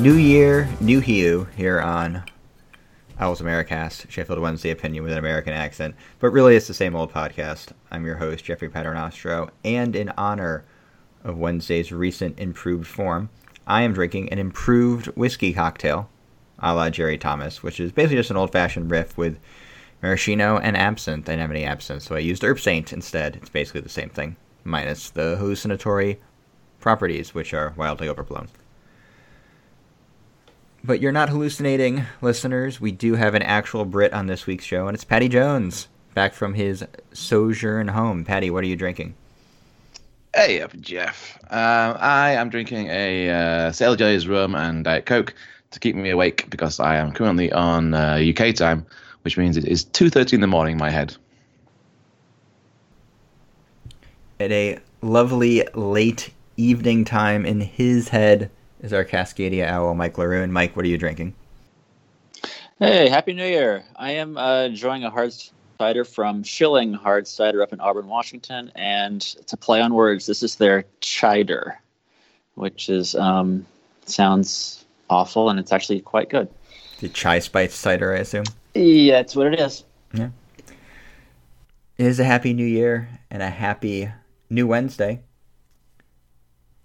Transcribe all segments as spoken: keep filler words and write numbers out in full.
New Year, Nuhiu here on Owls AmeriCast, Sheffield Wednesday opinion with an American accent, but really it's the same old podcast. I'm your host, Jeffrey Paternostro, and in honor of Wednesday's recent improved form, I am drinking an improved whiskey cocktail, a la Jerry Thomas, which is basically just an old-fashioned riff with maraschino and absinthe. I didn't have any absinthe, so I used herb saint instead. It's basically the same thing, minus the hallucinatory properties, which are wildly overblown. But you're not hallucinating, listeners. We do have an actual Brit on this week's show, and it's Paddy Jones, back from his sojourn home. Paddy, what are you drinking? Hey up, Jeff. Um, I am drinking a uh, C L J's rum and Diet Coke to keep me awake because I am currently on uh, U K time, which means it is two thirty in the morning in my head. At a lovely late evening time in his head is our Cascadia owl, Mike Laroon. Mike, what are you drinking? Hey, Happy New Year. I am uh, enjoying a hard cider from Schilling Hard Cider up in Auburn, Washington. And to play on words, this is their chider, which is um, sounds awful, and it's actually quite good. The chai spice cider, I assume? Yeah, that's what it is. Yeah. It is a Happy New Year and a Happy New Wednesday.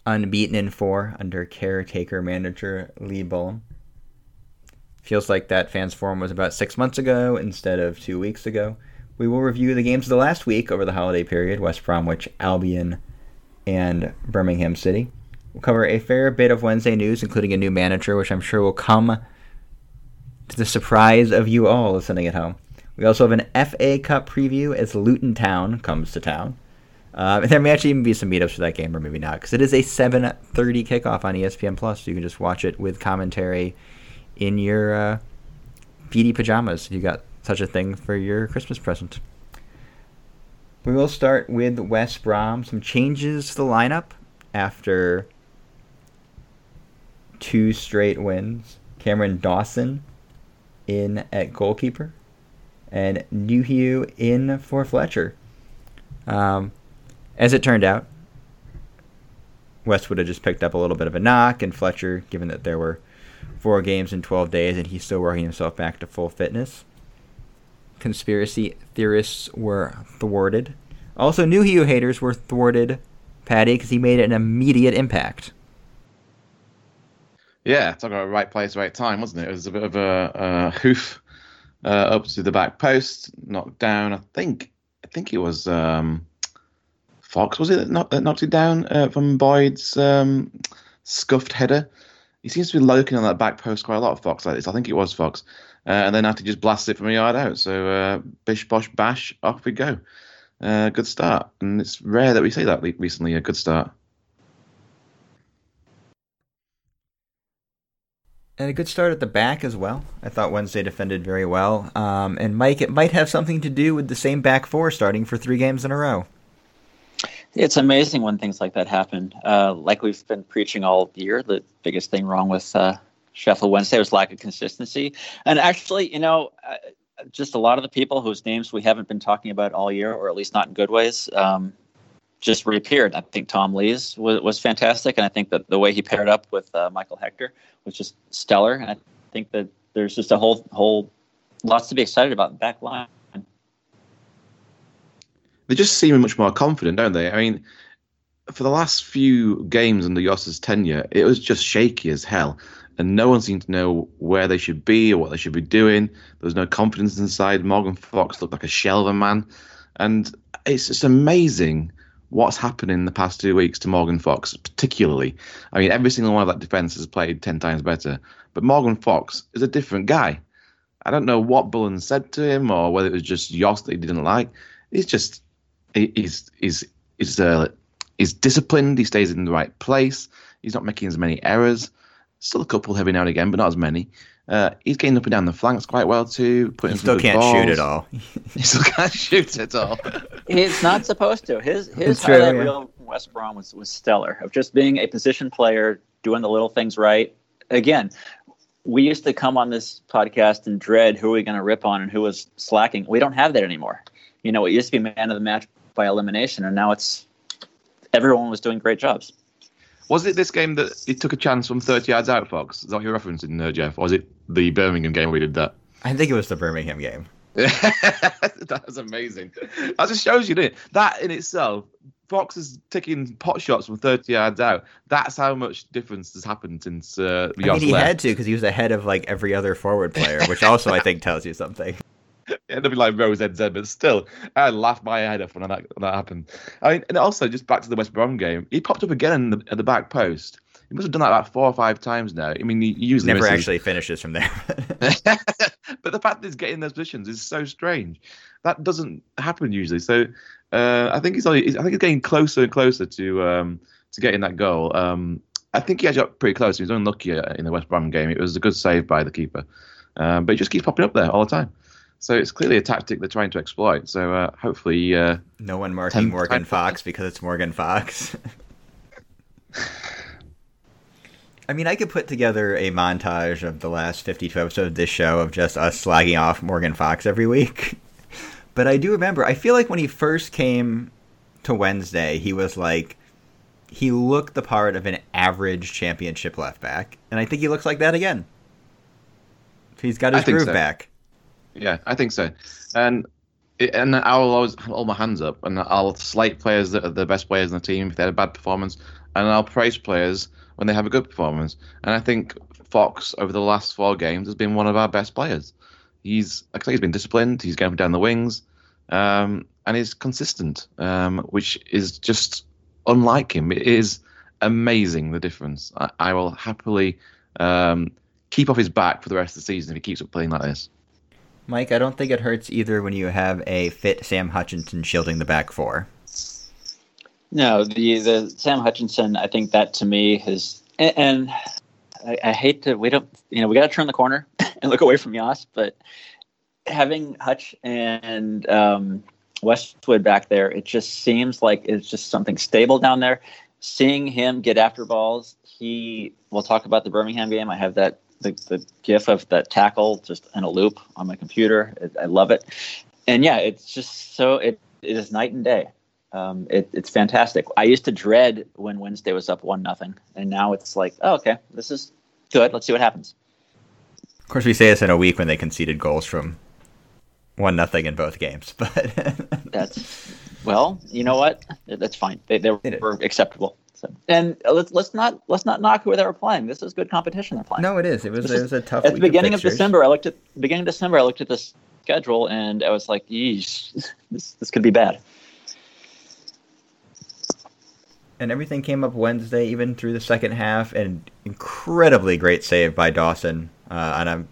Unbeaten in four under caretaker manager Lee Bullen. Feels like that fans forum was about six months ago instead of two weeks ago. We will review the games of the last week over the holiday period, West Bromwich, Albion, and Birmingham City. We'll cover a fair bit of Wednesday news, including a new manager, which I'm sure will come to the surprise of you all listening at home. We also have an F A Cup preview as Luton Town comes to town. Uh, and there may actually even be some meetups for that game, or maybe not, because it is a seven thirty kickoff on E S P N plus, so you can just watch it with commentary in your uh, beady pajamas if you got such a thing for your Christmas present. We will start with West Brom. Some changes to the lineup after two straight wins. Cameron Dawson in at goalkeeper, and Nuhiu in for Fletcher. Um... As it turned out, West would have just picked up a little bit of a knock, and Fletcher, given that there were four games in twelve days and he's still working himself back to full fitness, conspiracy theorists were thwarted. Also, Nuhiu haters were thwarted, Paddy, because he made an immediate impact. Yeah, talking about right place, right time, wasn't it? It was a bit of a, a hoof uh, up to the back post, knocked down. I think, I think it was... Um... Fox, was it that knocked, that knocked it down uh, from Boyd's um, scuffed header? He seems to be lurking on that back post quite a lot, Fox, like this. I think it was Fox. Uh, and then had to just blast it from a yard out. So uh, bish, bosh, bash, off we go. Uh, good start. And it's rare that we see that recently, a good start. And a good start at the back as well. I thought Wednesday defended very well. Um, and Mike, it might have something to do with the same back four starting for three games in a row. It's amazing when things like that happen. Uh, like we've been preaching all year, the biggest thing wrong with uh, Sheffield Wednesday was lack of consistency. And actually, you know, uh, just a lot of the people whose names we haven't been talking about all year, or at least not in good ways, um, just reappeared. I think Tom Lees was, was fantastic, and I think that the way he paired up with uh, Michael Hector was just stellar. And I think that there's just a whole, whole lots to be excited about in the back line. They just seem much more confident, don't they? I mean, for the last few games under Yoss's tenure, it was just shaky as hell. And no one seemed to know where they should be or what they should be doing. There was no confidence inside. Morgan Fox looked like a shell of a man. And it's just amazing what's happened in the past two weeks to Morgan Fox, particularly. I mean, every single one of that defence has played ten times better. But Morgan Fox is a different guy. I don't know what Bullen said to him or whether it was just Yoss that he didn't like. It's just... He's, he's, he's, uh, he's disciplined, he stays in the right place, he's not making as many errors, still a couple every now and again, but not as many. Uh, he's getting up and down the flanks quite well too. He still can't balls. shoot at all. He still can't shoot at all. He's not supposed to. His his highlight yeah. reel from West Brom was, was stellar, of just being a position player, doing the little things right. Again, we used to come on this podcast and dread who are we going to rip on and who was slacking. We don't have that anymore. You know, it used to be man of the match by elimination, and now it's everyone was doing great jobs. Was it this game that he took a chance from thirty yards out, Fox? Is that what you're referencing there, Jeff? Or was it the Birmingham game where he did that? I think it was the Birmingham game. That was amazing. That just shows you, didn't it? That in itself, Fox is taking pot shots from thirty yards out. That's how much difference has happened since uh, Yoss I mean, he left. Had to, because he was ahead of like every other forward player, which also I think tells you something. Yeah, it'd be like Rose N Z, but still, I laughed my head off when that, when that happened. I mean, and also, just back to the West Brom game, he popped up again in the, at the back post. He must have done that about four or five times now. I mean, he usually never misses. Actually finishes from there. But the fact that he's getting those positions is so strange. That doesn't happen usually. So uh, I think he's only, I think he's getting closer and closer to um, to getting that goal. Um, I think he actually got pretty close. He was unlucky in the West Brom game. It was a good save by the keeper, um, but he just keeps popping up there all the time. So it's clearly a tactic they're trying to exploit. So uh, hopefully, uh, no one marking Morgan Fox because it's Morgan Fox. I mean, I could put together a montage of the last fifty-two episodes of this show of just us slagging off Morgan Fox every week. But I do remember, I feel like when he first came to Wednesday, he was like, he looked the part of an average championship left back. And I think he looks like that again. He's got his groove so. back. Yeah, I think so. And and I'll always hold my hands up and I'll slate players that are the best players in the team if they had a bad performance. And I'll praise players when they have a good performance. And I think Fox, over the last four games, has been one of our best players. He's, I think he's been disciplined. He's going down the wings. Um, and he's consistent, um, which is just unlike him. It is amazing, the difference. I, I will happily um, keep off his back for the rest of the season if he keeps up playing like this. Mike, I don't think it hurts either when you have a fit Sam Hutchinson shielding the back four. No, the the Sam Hutchinson, I think that to me has, and, and I, I hate to, we don't, you know, we got to turn the corner and look away from Yoss, but having Hutch and um, Westwood back there, it just seems like it's just something stable down there. Seeing him get after balls, he, we'll talk about the Birmingham game. I have that, the, the gif of that tackle just in a loop on my computer. It, I love it. And yeah, it's just so, it, it is night and day. Um, it, it's fantastic. I used to dread when Wednesday was up one nothing, and now it's like, oh, okay, this is good. Let's see what happens. Of course, we say this in a week when they conceded goals from one nothing in both games, but that's well, you know what? That's fine. They, they were acceptable. So, and let's let's not let's not knock who they were playing. This is good competition they're playing. No, it is. It was it was a tough. At the beginning of, of December, I looked at beginning of December. I looked at this schedule, and I was like, yeesh, this this could be bad. And everything came up Wednesday, even through the second half. An incredibly great save by Dawson uh, on a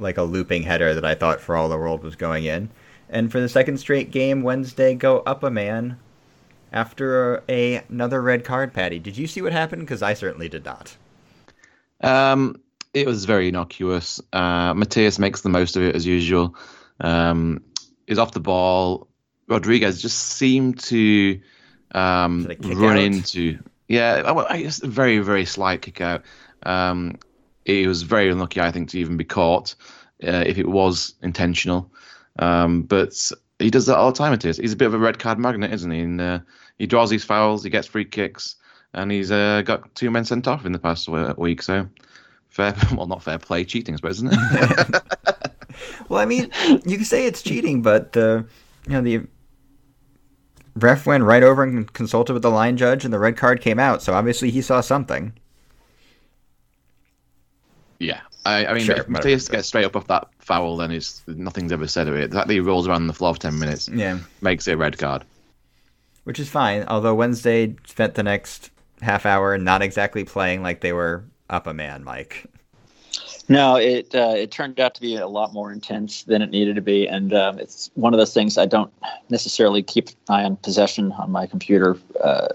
like a looping header that I thought for all the world was going in. And for the second straight game, Wednesday go up a man after a, another red card. Paddy, did you see what happened? Because I certainly did not. Um, it was very innocuous. Uh, Matías makes the most of it as usual. Um, is off the ball. Rodriguez just seemed to. Um, run out. into yeah, it's a very very slight kick out. Um, it was very unlucky, I think, to even be caught uh, if it was intentional. Um, but he does that all the time. It is. He's a bit of a red card magnet, isn't he? And uh, he draws these fouls, he gets free kicks, and he's uh, got two men sent off in the past week. So fair, well, not fair play, cheating, I suppose, isn't it? Well, I mean, you can say it's cheating, but the you know the. Ref went right over and consulted with the line judge, and the red card came out. So obviously he saw something. Yeah, I, I mean, sure, if Matías gets straight up off that foul, then it's nothing's ever said of it. That he rolls around on the floor for ten minutes, yeah, makes it a red card, which is fine. Although Wednesday spent the next half hour not exactly playing like they were up a man, Mike. No, it uh, it turned out to be a lot more intense than it needed to be, and um, it's one of those things I don't necessarily keep an eye on possession on my computer uh,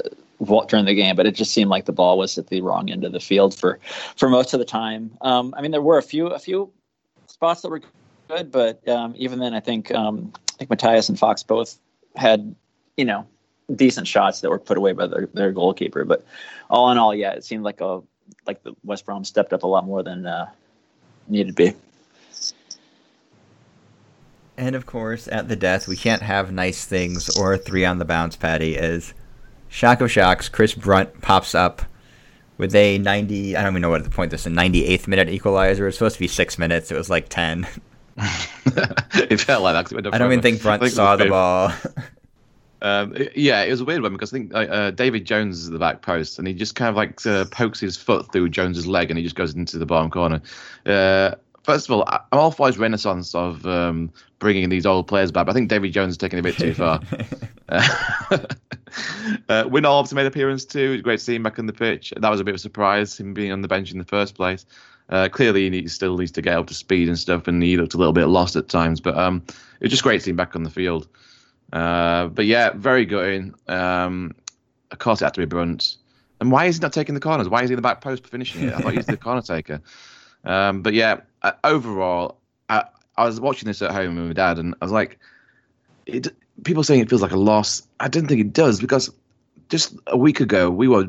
during the game, but it just seemed like the ball was at the wrong end of the field for, for most of the time. Um, I mean, there were a few a few spots that were good, but um, even then, I think um, I think Matías and Fox both had you know decent shots that were put away by their, their goalkeeper. But all in all, yeah, it seemed like a like the West Brom stepped up a lot more than. Uh, Needed to be. And of course, at the death, we can't have nice things or three on the bounce, Paddy, as shock of shocks, Chris Brunt pops up with a ninety, I don't even know what the point this is, a ninety-eighth minute equalizer. It was supposed to be six minutes. It was like ten. It felt like that. I don't even think Brunt think saw the ball. Um, it, yeah, it was a weird one because I think uh, David Jones is at the back post and he just kind of like uh, pokes his foot through Jones's leg and he just goes into the bottom corner. Uh, first of all, I'm all for his renaissance of um, bringing these old players back, but I think David Jones is taking it a bit too far. uh, uh, Wynn Orbs made an appearance too. It was great to see him back on the pitch. That was a bit of a surprise, him being on the bench in the first place. Uh, clearly, he needs, still needs to get up to speed and stuff, and he looked a little bit lost at times. But um, it was just great to see him back on the field. Uh, but yeah, very gutting. Um, of course, it had to be Brunt. And why is he not taking the corners? Why is he in the back post for finishing it? I thought he was the corner taker. Um, but yeah, uh, overall, I, I was watching this at home with my dad, and I was like, it, people saying it feels like a loss. I didn't think it does, because just a week ago, we were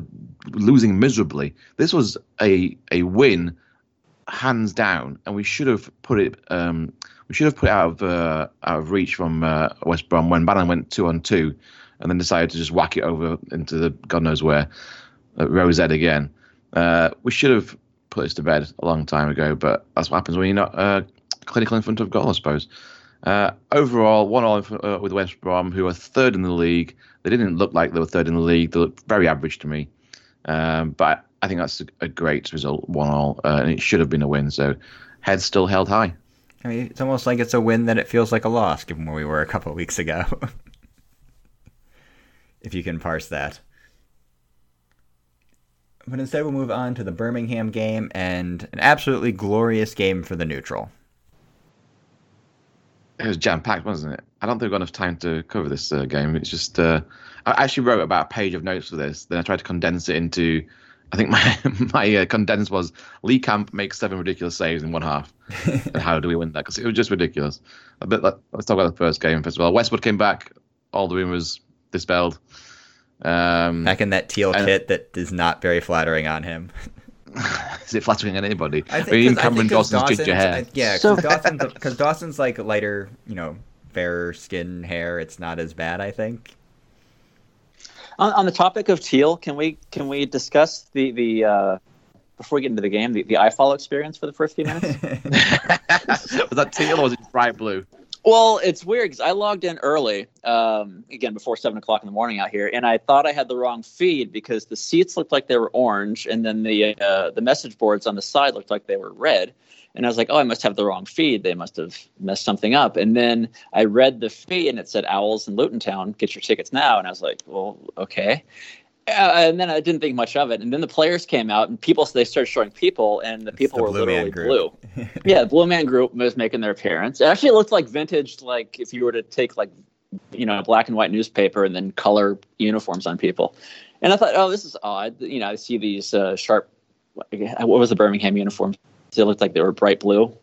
losing miserably. This was a a win, hands down, and we should have put it um we should have put it out of uh, out of reach from uh, West Brom when Bannon went two on two and then decided to just whack it over into the god knows where at Rosette again. Uh we should have put this to bed a long time ago, but that's what happens when you're not uh clinical in front of goal, I suppose. Uh overall, one all in front, uh, with West Brom, who are third in the league. They didn't look like they were third in the league. They looked very average to me, um but I think that's a great result, one all, uh, and it should have been a win. So, heads still held high. I mean, it's almost like it's a win that it feels like a loss, given where we were a couple of weeks ago. If you can parse that. But instead, we'll move on to the Birmingham game, and an absolutely glorious game for the neutral. It was jam-packed, wasn't it? I don't think we've got enough time to cover this uh, game. It's just uh, I actually wrote about a page of notes for this. Then I tried to condense it into. I think my my uh, condense was Lee Camp makes seven ridiculous saves in one half. And how do we win that? Because it was just ridiculous. But let, let's talk about the first game first of all. Westwood came back. All the rumours dispelled. Um, back in that teal and, kit that is not very flattering on him. Is it flattering on anybody? I think even Cameron Dawson's ginger hair. Yeah, because Dawson's, Dawson's like lighter, you know, fairer skin hair. It's not as bad, I think. On the topic of teal, can we can we discuss the the uh, before we get into the game the, the eye follow experience for the first few minutes? Was that teal or was it bright blue? Well, it's weird because I logged in early, um, again before seven o'clock in the morning out here, and I thought I had the wrong feed because the seats looked like they were orange, and then the uh, the message boards on the side looked like they were red. And I was like, oh, I must have the wrong feed. They must have messed something up. And then I read the feed, and it said Owls in Luton Town, get your tickets now. And I was like, well, okay. Uh, and then I didn't think much of it. And then the players came out, and people, so they started showing people, and the it's people the were literally blue. Yeah, the Blue Man Group was making their appearance. It actually looked like vintage, like if you were to take, like, you know, black and white newspaper and then color uniforms on people. And I thought, oh, this is odd. You know, I see these uh, sharp, what was the Birmingham uniform? They looked like they were bright blue,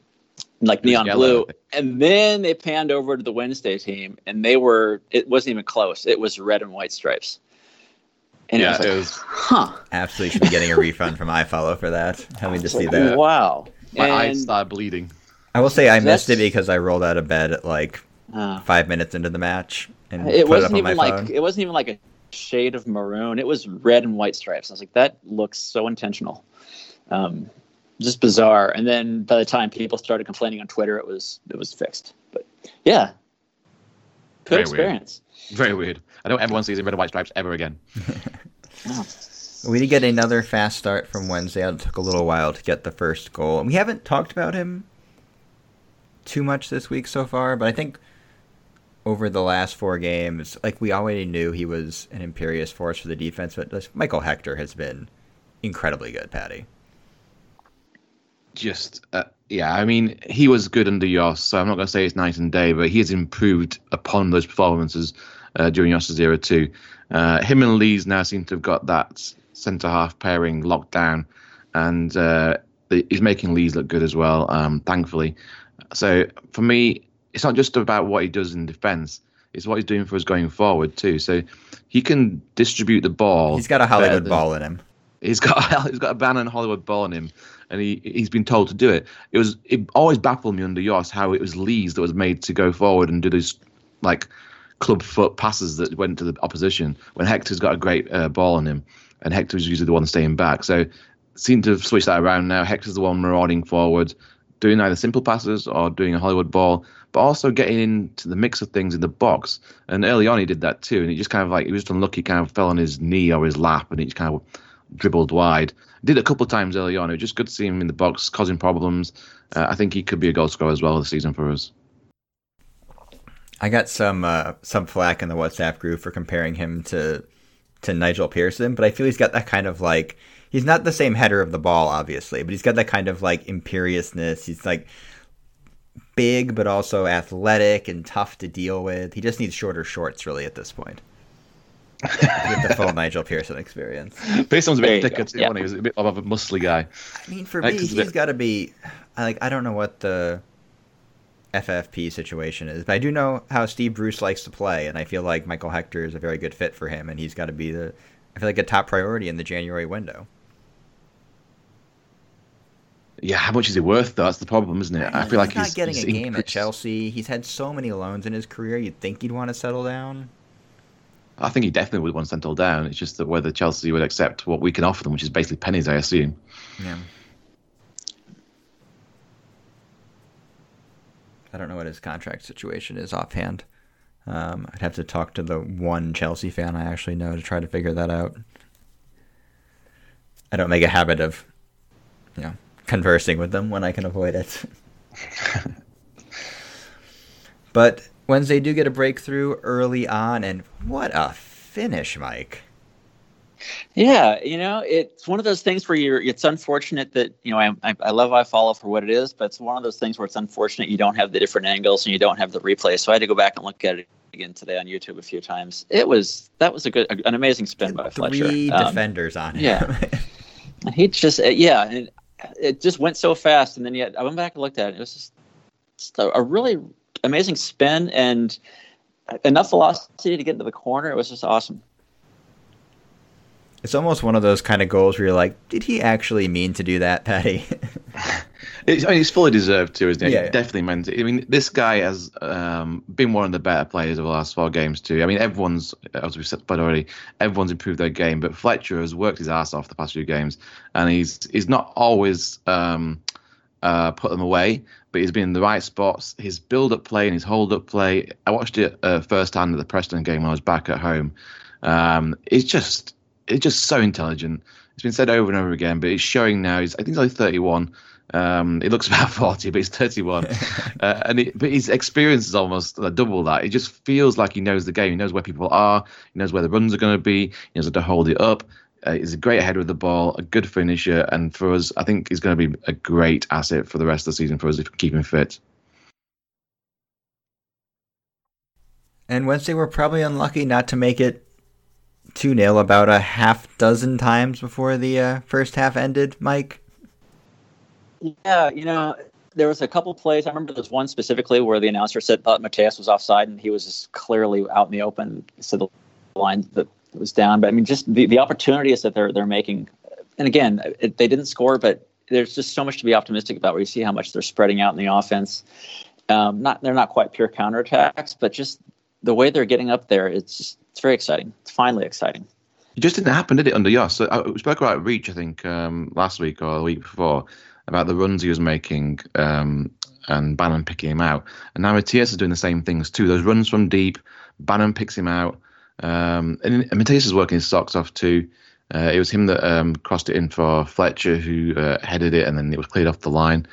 like neon blue. And then they panned over to the Wednesday team, and they were, it wasn't even close. It was red and white stripes. And yeah, it was, like, it was huh. Absolutely should be getting a refund from iFollow for that. Let me just see that. Wow. My and eyes started bleeding. I will say I missed it because I rolled out of bed at like uh, five minutes into the match. And it put wasn't it up even on my like, phone. It wasn't even like a shade of maroon. It was red and white stripes. I was like, that looks so intentional. Um, Just bizarre. And then by the time people started complaining on Twitter, it was it was fixed. But yeah, good Very experience. Weird. Very weird. I don't ever want to see red and white stripes ever again. Wow. We did get another fast start from Wednesday. It took a little while to get the first goal. And we haven't talked about him too much this week so far, but I think over the last four games, like we already knew he was an imperious force for the defense, but Michael Hector has been incredibly good, Paddy. Just, uh, yeah, I mean, he was good under Yoss, so I'm not going to say it's night and day, but he has improved upon those performances uh, during Yoss's era too. Uh, him and Lees now seem to have got that centre-half pairing locked down, and uh, he's making Lees look good as well, um, thankfully. So, for me, it's not just about what he does in defence, it's what he's doing for us going forward too. So, he can distribute the ball. He's got a Hollywood than, ball in him. He's got, he's got a Bannon Hollywood ball in him. And he, he's been told to do it. It was it always baffled me under Yoss how it was Lees that was made to go forward and do these like club foot passes that went to the opposition when Hector's got a great uh, ball on him. and Hector was usually the one staying back. So seem to have switched that around now. Hector's the one marauding forward, doing either simple passes or doing a Hollywood ball, but also getting into the mix of things in the box. And early on he did that too, and he just kind of like, he was just unlucky, kind of fell on his knee or his lap, and he just kind of dribbled wide. Did it a couple of times early on. It was just good to see him in the box, causing problems. Uh, I think he could be a goal scorer as well this season for us. I got some uh, some flack in the WhatsApp group for comparing him to to Nigel Pearson, but I feel he's got that kind of like, he's not the same header of the ball, obviously, but he's got that kind of like imperiousness. He's like big, but also athletic and tough to deal with. He just needs shorter shorts, really, at this point. With the full Nigel Pearson experience. Pearson's a bit thicker too, yeah. Wasn't he? He was a bit of a muscly guy. I mean, for Hector's me, he's bit... got to be, like, I don't know what the F F P situation is, but I do know how Steve Bruce likes to play, and I feel like Michael Hector is a very good fit for him, and he's got to be the, I feel like, a top priority in the January window. Yeah, how much is he worth, though? That's the problem, isn't it? I, mean, I feel he's like not he's not getting he's a game increased. At Chelsea. He's had so many loans in his career. You'd think he'd want to settle down. I think he definitely would want to settle down. It's just that whether Chelsea would accept what we can offer them, which is basically pennies, I assume. Yeah. I don't know what his contract situation is offhand. Um, I'd have to talk to the one Chelsea fan I actually know to try to figure that out. I don't make a habit of, you know, conversing with them when I can avoid it. But Wednesday do get a breakthrough early on, and what a finish, Mike. Yeah, you know, it's one of those things where you're, it's unfortunate that, you know, I, I love I Follow for what it is, but it's one of those things where it's unfortunate you don't have the different angles and you don't have the replay. So I had to go back and look at it again today on YouTube a few times. It was, that was a good, an amazing spin by Fletcher. Three um, defenders on him. Yeah. And he just, yeah, and it just went so fast. And then yet I went back and looked at it. It was just, just a, a really amazing spin and enough velocity to get into the corner. It was just awesome. It's almost one of those kind of goals where you're like, did he actually mean to do that, Patty? It's, I mean, it's fully deserved too, isn't it? Yeah, he yeah. definitely meant it. I mean, this guy has um, been one of the better players of the last four games too. I mean, everyone's, as we've said already, everyone's improved their game, but Fletcher has worked his ass off the past few games, and he's he's not always um, uh, put them away, but he's been in the right spots. His build-up play and his hold-up play, I watched it uh, firsthand at the Preston game when I was back at home. Um, it's just... It's just so intelligent. It's been said over and over again, but it's showing now. He's, I think he's only thirty-one. Um, it looks about forty, but he's thirty-one. uh, and it, but his experience is almost uh, double that. It just feels like he knows the game. He knows where people are. He knows where the runs are going to be. He knows how to hold it up. Uh, he's a great header of the ball, a good finisher. And for us, I think he's going to be a great asset for the rest of the season for us if we keep him fit. And Wednesday, we're probably unlucky not to make it two nil about a half dozen times before the uh, first half ended, Mike? Yeah, you know, there was a couple plays. I remember there's one specifically where the announcer said uh, Matías was offside, and he was just clearly out in the open, so the line that was down. But, I mean, just the, the opportunities that they're they're making. And, again, it, they didn't score, but there's just so much to be optimistic about where you see how much they're spreading out in the offense. Um, not They're not quite pure counterattacks, but just the way they're getting up there, it's just, it's very exciting. It's finally exciting. It just didn't happen, did it, under Yoss? So I we spoke about Reach, I think, um, last week or the week before, about the runs he was making um, and Bannon picking him out. And now Matías is doing the same things too. Those runs from deep, Bannon picks him out. Um, and, and Matías is working his socks off too. Uh, it was him that um, crossed it in for Fletcher, who uh, headed it, and then it was cleared off the line.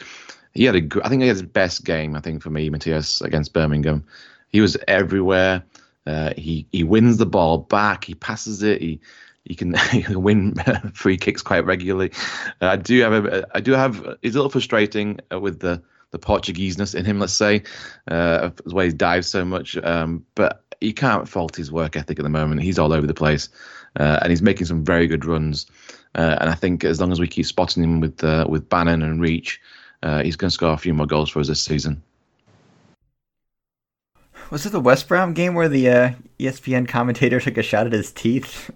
He had a, I think he had his best game, I think, for me, Matías, against Birmingham. He was everywhere. Uh, he he wins the ball back. He passes it. He he can, he can win free kicks quite regularly. Uh, I do have a I do have. It's a little frustrating with the the Portuguese-ness in him, let's say, uh, the way he dives so much. Um, but you can't fault his work ethic at the moment. He's all over the place, uh, and he's making some very good runs. Uh, and I think as long as we keep spotting him with uh, with Bannon and Reach, uh, he's going to score a few more goals for us this season. Was it the West Brom game where the uh, E S P N commentator took a shot at his teeth?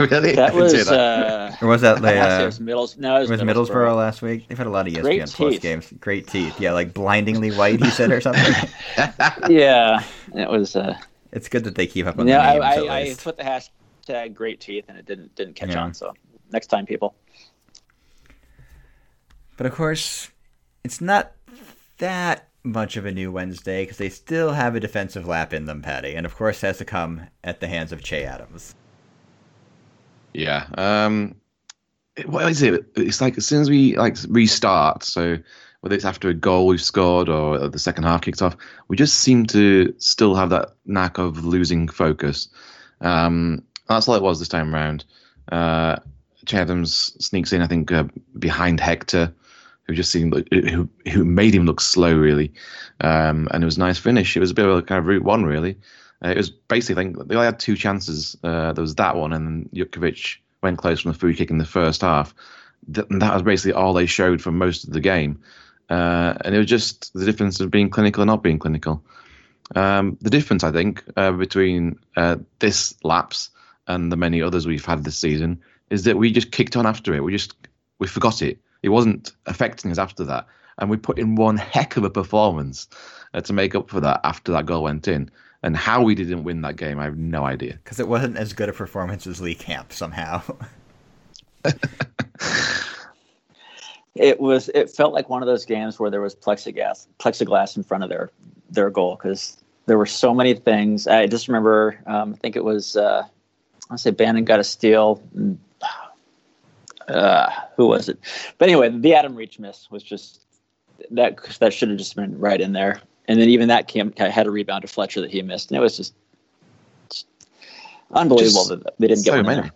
Really? That was... That. Uh, or was that... Like, uh, it was, Middles- no, it was, it was Middlesbrough, Middlesbrough last week. They've had a lot of E S P N Plus games. Great teeth. Yeah, like blindingly white, he said, or something. Yeah, it was... Uh, it's good that they keep up on yeah, the names, I, I, at least. I put the hashtag had great teeth, and it didn't didn't catch yeah. on. So next time, people. But of course, it's not that much of a new Wednesday because they still have a defensive lap in them, Patty, and of course has to come at the hands of Che Adams. Yeah. Um, what is it? It's like as soon as we like restart, so whether it's after a goal we've scored or the second half kicks off, we just seem to still have that knack of losing focus. Um, that's all it was this time around. Uh, Che Adams sneaks in, I think, uh, behind Hector, who just seemed who who made him look slow, really. Um, and it was a nice finish. It was a bit of a kind of route one, really. Uh, it was basically, I think, they only had two chances. Uh, there was that one, and then Jukovic went close from the free kick in the first half. Th- and that was basically all they showed for most of the game. Uh, and it was just the difference of being clinical and not being clinical. Um, the difference, I think, uh, between uh, this lapse and the many others we've had this season is that we just kicked on after it. We just we forgot it. It wasn't affecting us after that. And we put in one heck of a performance uh, to make up for that after that goal went in. And how we didn't win that game, I have no idea. Because it wasn't as good a performance as Lee Camp somehow. It was. It felt like one of those games where there was plexiglass, plexiglass in front of their their goal because there were so many things. I just remember. Um, I think it was. Uh, I say Bannon got a steal. Uh, who was it? But anyway, the Adam Reach miss was just that. That should have just been right in there. And then even that came, had a rebound to Fletcher that he missed. And it was just, just unbelievable just that they didn't so get one many.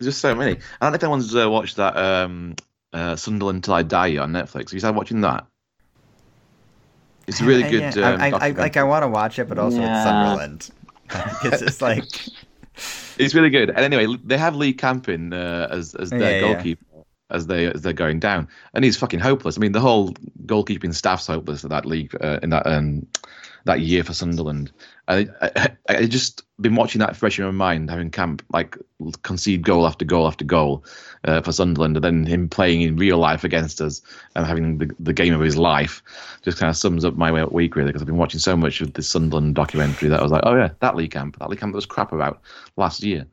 Just so many. I don't know if anyone's uh, watched that um, uh, Sunderland Till I Die on Netflix. Have you started watching that? It's a really good yeah, um, I, I, I Like, I want to watch it, but also yeah. it's Sunderland. It's just like... It's really good. And anyway, they have Lee Camp in uh, as, as their yeah, goalkeeper. Yeah. As they as they're going down, and he's fucking hopeless. I mean, the whole goalkeeping staff's hopeless at that league uh, in that um, that year for Sunderland. I, I I just been watching that fresh in my mind, having Camp like concede goal after goal after goal uh, for Sunderland, and then him playing in real life against us and having the, the game of his life. Just kind of sums up my week really, because I've been watching so much of the Sunderland documentary that I was like, oh yeah, that Lee Camp, that Lee Camp that was crap about last year.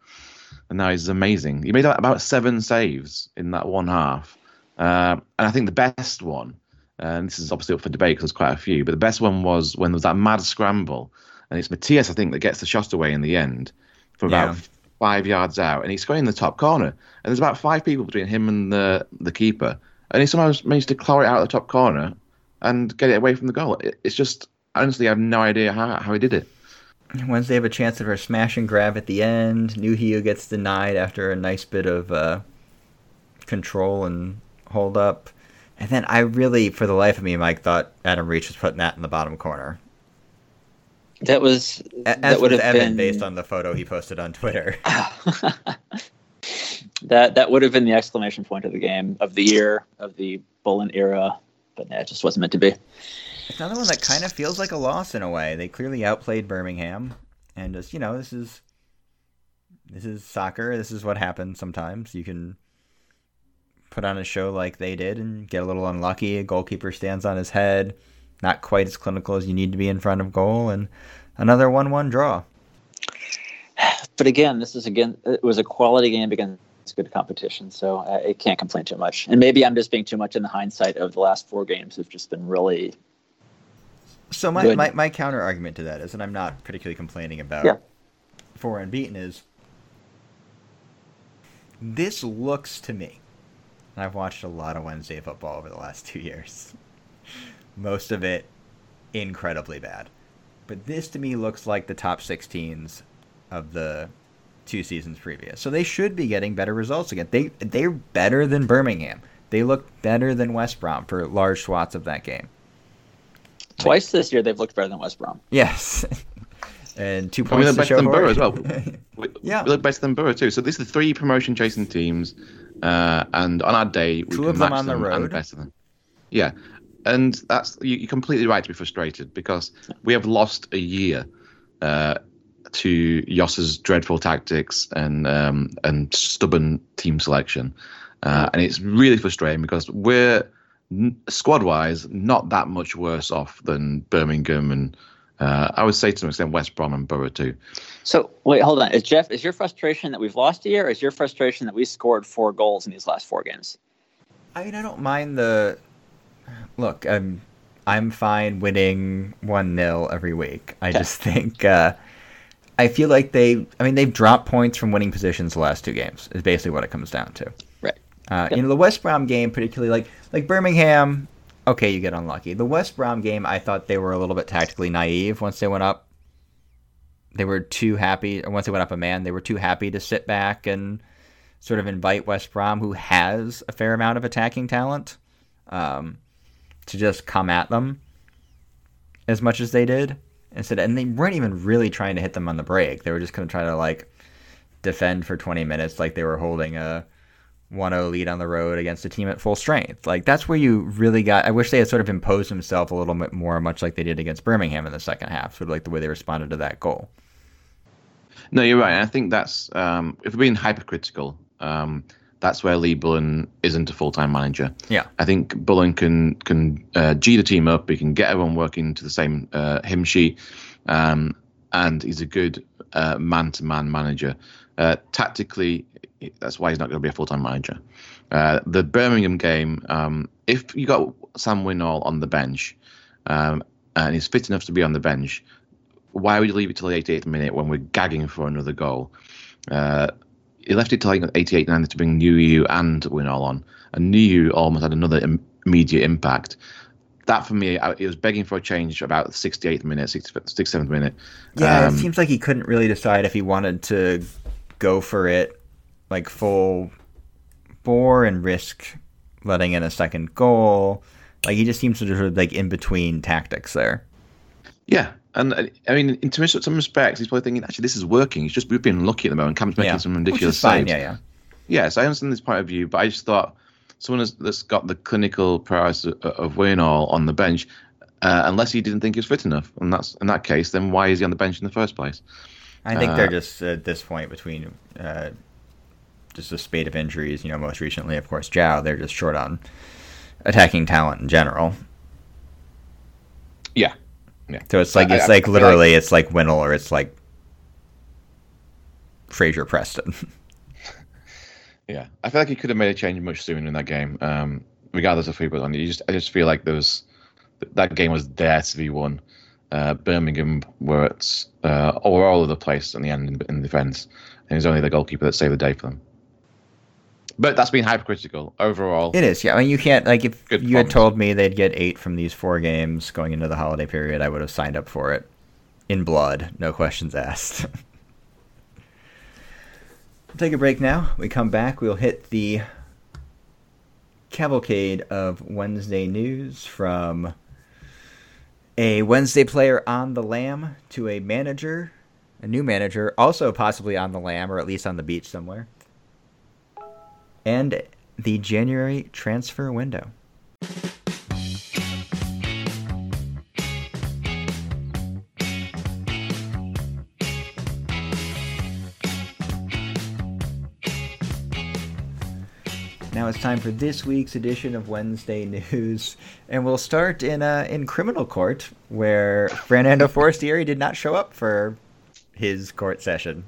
And now he's amazing. He made about seven saves in that one half. Uh, and I think the best one, and this is obviously up for debate because there's quite a few, but the best one was when there was that mad scramble. And it's Matías, I think, that gets the shot away in the end from about yeah. five yards out. And he's going in the top corner. And there's about five people between him and the, the keeper. And he somehow managed to claw it out of the top corner and get it away from the goal. It, it's just, honestly, I have no idea how, how he did it. Wednesday have a chance of her smash and grab at the end. Nuhiu gets denied after a nice bit of uh, control and hold up. And then I really, for the life of me, Mike, thought Adam Reach was putting that in the bottom corner. That was... As that would have Evan, been... based on the photo he posted on Twitter. that that would have been the exclamation point of the game, of the year, of the Bullen era. But that just wasn't meant to be. It's another one that kind of feels like a loss in a way. They clearly outplayed Birmingham, and just you know, this is this is soccer. This is what happens sometimes. You can put on a show like they did and get a little unlucky. A goalkeeper stands on his head, not quite as clinical as you need to be in front of goal, and another one-one draw. But again, this is again it was a quality game against good competition, so I can't complain too much. And maybe I'm just being too much in the hindsight of the last four games. Have just been really. So my, my, my counter-argument to that is, and I'm not particularly complaining about yeah. four unbeaten, is this looks to me, and I've watched a lot of Wednesday football over the last two years, most of it incredibly bad, but this to me looks like the top sixteens of the two seasons previous. So they should be getting better results again. They, they're better than Birmingham. They look better than West Brom for large swaths of that game. Twice this year, they've looked better than West Brom. Yes. And two points to show for it. We look better than Borough as well. We, yeah. we look better than Borough, too. So these are three promotion-chasing teams, uh, and on our day, we two can of them match on them the road. And better them. Yeah. And that's you, you're completely right to be frustrated, because we have lost a year uh, to Yoss's dreadful tactics and, um, and stubborn team selection. Uh, and it's really frustrating, because we're... squad-wise, not that much worse off than Birmingham and Uh, I would say to some extent West Brom and Borough too. So wait, hold on. Is Jeff? Is your frustration that we've lost a year, or is your frustration that we scored four goals in these last four games? I mean, I don't mind the look. I'm I'm fine winning one nil every week. I okay. just think uh, I feel like they. I mean, they've dropped points from winning positions the last two games. Is basically what it comes down to. Right. Uh, yep. You know, the West Brom game, particularly like like Birmingham. Okay, you get unlucky. The West Brom game, I thought they were a little bit tactically naive once they went up. They were too happy. Once they went up a man, they were too happy to sit back and sort of invite West Brom, who has a fair amount of attacking talent, um, to just come at them as much as they did. Instead, and they weren't even really trying to hit them on the break. They were just going to try to, like, defend for twenty minutes like they were holding a one nil lead on the road against a team at full strength. Like, that's where you really got... I wish they had sort of imposed themselves a little bit more, much like they did against Birmingham in the second half, sort of like the way they responded to that goal. No, you're right. I think that's... Um, if we're being hypercritical, um, that's where Lee Bullen isn't a full-time manager. Yeah. I think Bullen can can uh, G the team up. He can get everyone working to the same uh, him, she. Um, and he's a good uh, man-to-man manager. Uh, tactically... That's why he's not going to be a full-time manager. Uh, the Birmingham game, um, if you got Sam Whinall on the bench um, and he's fit enough to be on the bench, why would you leave it till the eighty-eighth minute when we're gagging for another goal? Uh, he left it till like eighty-eight, ninety to bring Nuhiu and Whinall on, and Nuhiu almost had another im- immediate impact. That for me, I, it was begging for a change about the sixty-eighth minute, sixty-seventh minute. Yeah, um, it seems like he couldn't really decide if he wanted to go for it like full bore and risk letting in a second goal. Like, he just seems to sort of like in between tactics there. Yeah. And I mean, in some respects, he's probably thinking, actually, this is working. He's just, we've been lucky at the moment. Camp's making yeah. some ridiculous saves. Yeah, yeah. Yeah, so I understand this point of view, but I just thought someone that's got the clinical prowess of, of Whinall on the bench, uh, unless he didn't think he was fit enough. And that's in that case, then why is he on the bench in the first place? I think uh, they're just at this point between... Uh, just a spate of injuries, you know, most recently, of course, Zhao. They're just short on attacking talent in general. Yeah. Yeah. So it's like, I, it's I, like I literally, like... it's like Whinall or it's like Fraser Preston. Yeah. I feel like he could have made a change much sooner in that game, um, regardless of who was on. You just, I just feel like there was, that game was there to be won. Uh, Birmingham were at, uh, or all over the place in the end in, in defence. And it was only the goalkeeper that saved the day for them. But that's been hypercritical overall. It is, yeah. I mean, you can't, like, if Good you promise. had told me they'd get eight from these four games going into the holiday period, I would have signed up for it. In blood, no questions asked. We'll take a break now. We come back, we'll hit the cavalcade of Wednesday news from a Wednesday player on the lam to a manager. A new manager, also possibly on the lam, or at least on the beach somewhere. And the January transfer window. Now it's time for this week's edition of Wednesday News, and we'll start in uh, in criminal court, where Fernando Forestieri did not show up for his court session.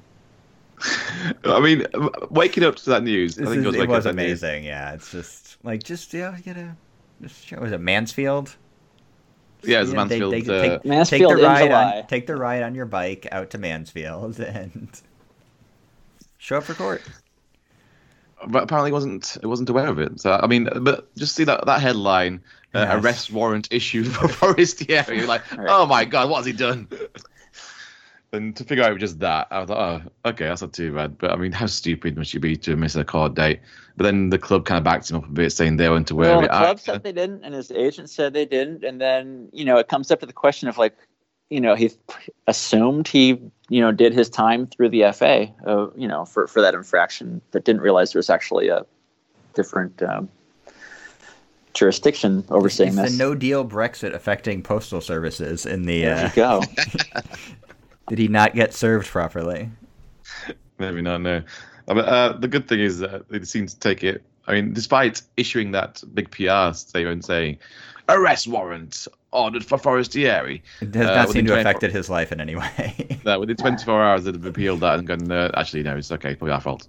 I mean, waking up to that news, this I think is, it was, it was amazing. News. Yeah, it's just like just yeah, you know, just was it Mansfield? Yeah, it was Mansfield. They, they, uh, take, Mansfield take the ride on, take the ride on your bike out to Mansfield and show up for court. But apparently, wasn't it wasn't aware of it. So I mean, but just see that that headline: yes. uh, arrest warrant issued for Forestieri. You're like, right. Oh my god, what has he done? And to figure out just that, I was like, oh, okay, that's not too bad. But I mean, how stupid must you be to miss a court date? But then the club kind of backed him up a bit, saying they went to wear well, it. The club I, said they didn't, and his agent said they didn't. And then, you know, it comes up to the question of, like, you know, he assumed he, you know, did his time through the F A, uh, you know, for, for that infraction, but didn't realize there was actually a different um, jurisdiction overseeing it's this. It's a no-deal Brexit affecting postal services in the... There uh... you go. Did he not get served properly? Maybe not, no. Uh, the good thing is that they seem to take it. I mean, despite issuing that big P R statement saying, arrest warrant ordered for Forestieri. It has not uh, seemed to have affected his life in any way. No, within twenty-four hours, they'd have repealed that and gone, no, actually, no, it's okay, probably our fault.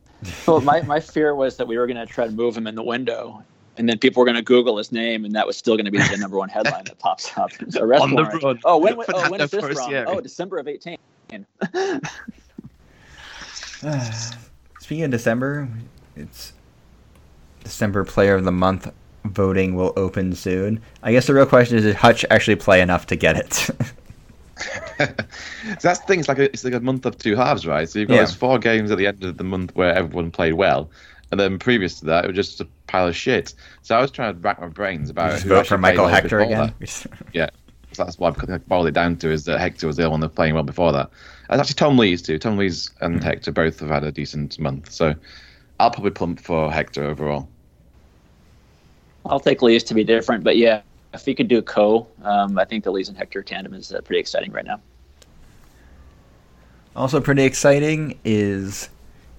Well, my, my fear was that we were going to try to move him in the window, and then people were going to Google his name, and that was still going to be the number one headline that pops up. Arrest on warrant. The run. Oh, when, when, oh, when is this from? Oh, December of eighteen. uh, speaking of December, it's December Player of the Month. Voting will open soon. I guess the real question is, did Hutch actually play enough to get it? So that's the thing. It's like, a, it's like a month of two halves, right? So you've got yeah. those four games at the end of the month where everyone played well, and then previous to that, it was just a pile of shit. So I was trying to rack my brains about just who vote for Michael Hector again. Yeah, so that's what I boiled it down to, is that Hector was the one that was playing well before that. And actually, Tom Lees too. Tom Lees and mm-hmm. Hector both have had a decent month, so I'll probably plump for Hector overall. I'll take Lees to be different, but yeah, if he could do a co, um, I think the Lees and Hector tandem is uh, pretty exciting right now. Also pretty exciting is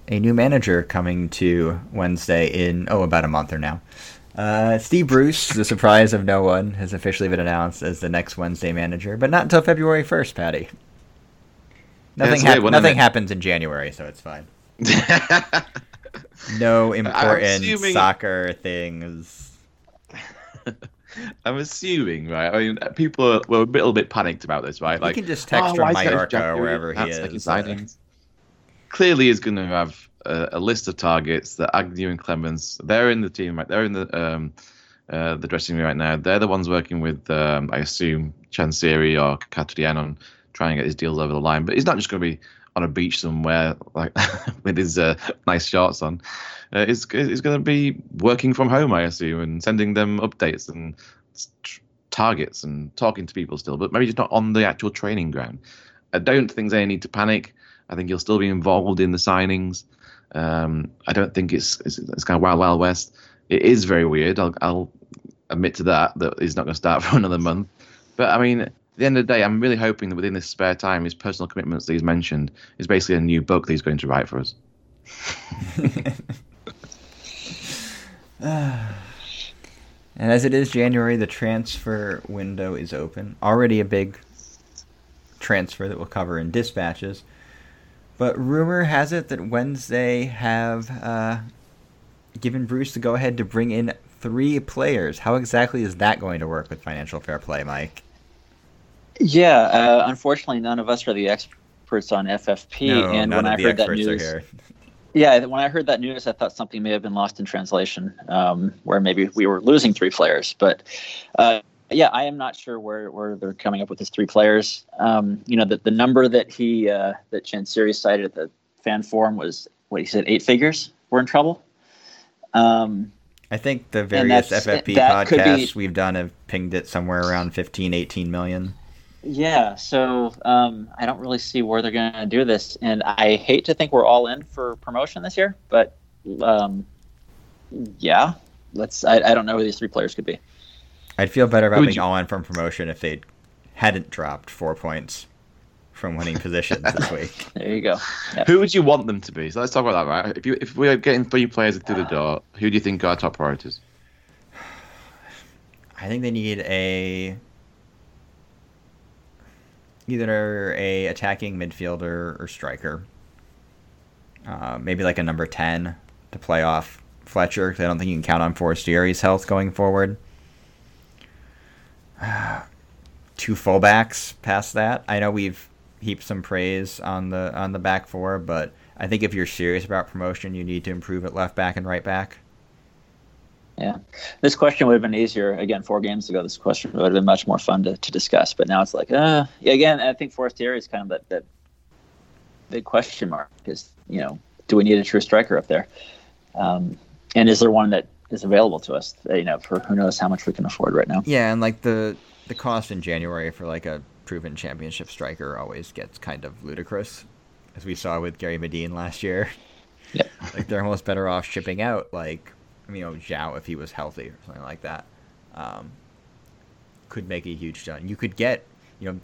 a new manager coming to Wednesday in, oh, about a month or now. Uh, Steve Bruce, the surprise of no one, has officially been announced as the next Wednesday manager, but not until February first, Patty. Nothing, yeah, hap- weird, nothing happens in January, so it's fine. No important assuming... soccer things. I'm assuming, right? I mean, people were a little bit panicked about this, right? Like, you can just text oh, from Mallorca or wherever he is. Like, clearly, he's going to have a, a list of targets that Agnew and Clemens, they're in the team, right? They're in the um, uh, the dressing room right now. They're the ones working with, um, I assume, Chancery or Catrian on trying to get his deals over the line. But he's not just going to be on a beach somewhere like with his uh, nice shorts on. Uh, is is going to be working from home, I assume, and sending them updates and t- targets and talking to people still, but maybe just not on the actual training ground. I don't think they need to panic. I think he'll still be involved in the signings. Um, I don't think it's, it's it's kind of wild, wild west. It is very weird. I'll, I'll admit to that, that he's not going to start for another month. But, I mean, at the end of the day, I'm really hoping that within this spare time, his personal commitments that he's mentioned is basically a new book that he's going to write for us. And as it is January, the transfer window is open. Already a big transfer that we'll cover in dispatches. But rumor has it that Wednesday have uh, given Bruce the go-ahead to bring in three players. How exactly is that going to work with financial fair play, Mike? Yeah, uh, unfortunately, none of us are the experts on F F P. No, and none when of I the heard experts that news, are here. Yeah, when I heard that news, I thought something may have been lost in translation, um, where maybe we were losing three players. But, uh, yeah, I am not sure where, where they're coming up with these three players. Um, you know, the, the number that he uh, that Chancery cited at the fan forum was, what he said, eight figures were in trouble. Um, I think the various F F P podcasts be, we've done have pinged it somewhere around fifteen, eighteen million. Yeah, so um, I don't really see where they're going to do this, and I hate to think we're all in for promotion this year, but um, yeah, let's. I, I don't know who these three players could be. I'd feel better about Would being you? all in for promotion if they hadn't dropped four points from winning positions this week. There you go. Yep. Who would you want them to be? So let's talk about that, right? If you if we're getting three players through the door, who do you think are top priorities? I think they need a. Either a attacking midfielder or striker. Uh, maybe like a number ten to play off Fletcher, because I don't think you can count on Forestieri's health going forward. Uh, two fullbacks past that. I know we've heaped some praise on the on the back four, but I think if you're serious about promotion, you need to improve at left back and right back. Yeah. This question would have been easier. Again, four games ago, this question would have been much more fun to, to discuss. But now it's like, uh, yeah, again, I think Forestieri is kind of that, that big question mark is, you know, do we need a true striker up there? Um, and is there one that is available to us, you know, for who knows how much we can afford right now? Yeah, and like the, the cost in January for like a proven championship striker always gets kind of ludicrous, as we saw with Gary Medine last year. Yeah. Like they're almost better off shipping out like, you know, Zhao, if he was healthy or something like that, um, could make a huge dent. You could get, you know,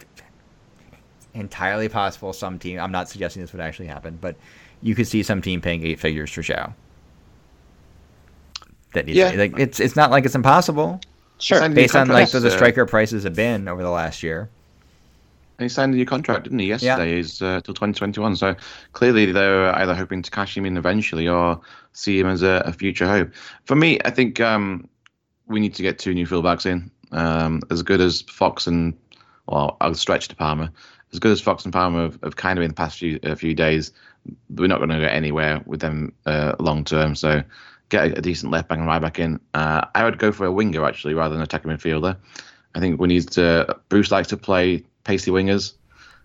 entirely possible some team, I'm not suggesting this would actually happen, but you could see some team paying eight figures for Zhao. That needs, yeah. Like, it's, it's not like it's impossible. Sure. Based on like the, the striker prices have been over the last year. He signed a new contract, didn't he, yesterday? Yeah. He's uh, till twenty twenty-one. So clearly they're either hoping to cash him in eventually or see him as a, a future hope. For me, I think um, we need to get two new fullbacks in. Um, as good as Fox and, well, I'll stretch to Palmer. As good as Fox and Palmer have, have kind of in the past few, a few days, we're not going to go anywhere with them uh, long term. So get a, a decent left back and right back in. Uh, I would go for a winger, actually, rather than an attacking midfielder. I think we need to. Bruce likes to play pacey wingers.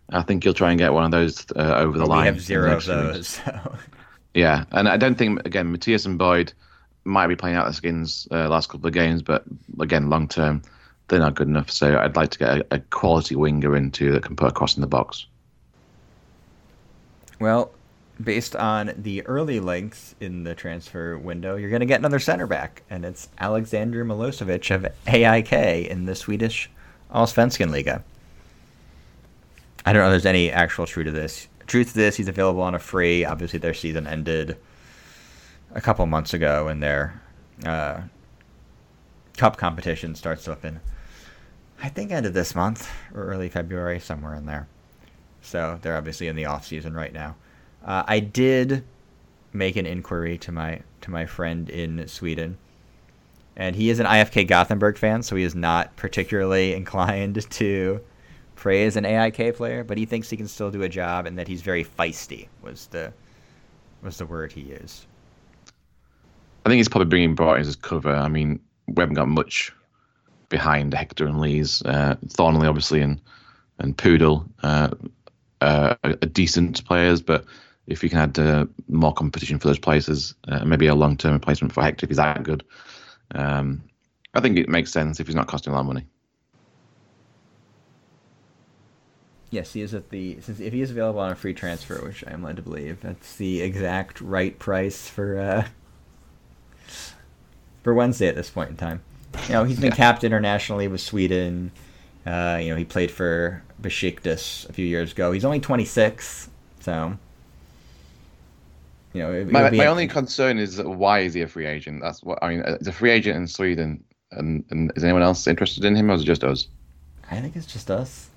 I think he'll try and get one of those uh, over the we line. We have zero of those. So. Yeah, and I don't think, again, Matías and Boyd might be playing out the skins uh, last couple of games, but again, long term, they're not good enough. So I'd like to get a, a quality winger into that can put a cross in the box. Well, based on the early links in the transfer window, you're going to get another center back, and it's Alexander Milosevic of A I K in the Swedish Allsvenskan Liga. I don't know if there's any actual truth to this. Truth to this, he's available on a free. Obviously, their season ended a couple months ago, and their uh, cup competition starts up in, I think, end of this month or early February, somewhere in there. So they're obviously in the off season right now. Uh, I did make an inquiry to my to my friend in Sweden, and he is an I F K Gothenburg fan, so he is not particularly inclined to praise an A I K player, but he thinks he can still do a job and that he's very feisty was the was the word he used. I think he's probably being brought in as cover. I mean, we haven't got much behind Hector and Lees. Uh, Thornley, obviously, and, and Poodle uh, uh, are decent players, but if you can add uh, more competition for those places, uh, maybe a long-term replacement for Hector if he's that good, um, I think it makes sense if he's not costing a lot of money. Yes, he is at the since if he is available on a free transfer, which I am led to believe, that's the exact right price for uh, for Wednesday at this point in time. You know, he's been yeah. capped internationally with Sweden. Uh, you know, he played for Besiktas a few years ago. He's only twenty-six, so you know. It, my my a, only concern is why is he a free agent? That's what I mean. It's a free agent in Sweden, and, and is anyone else interested in him, or is it just us? I think it's just us.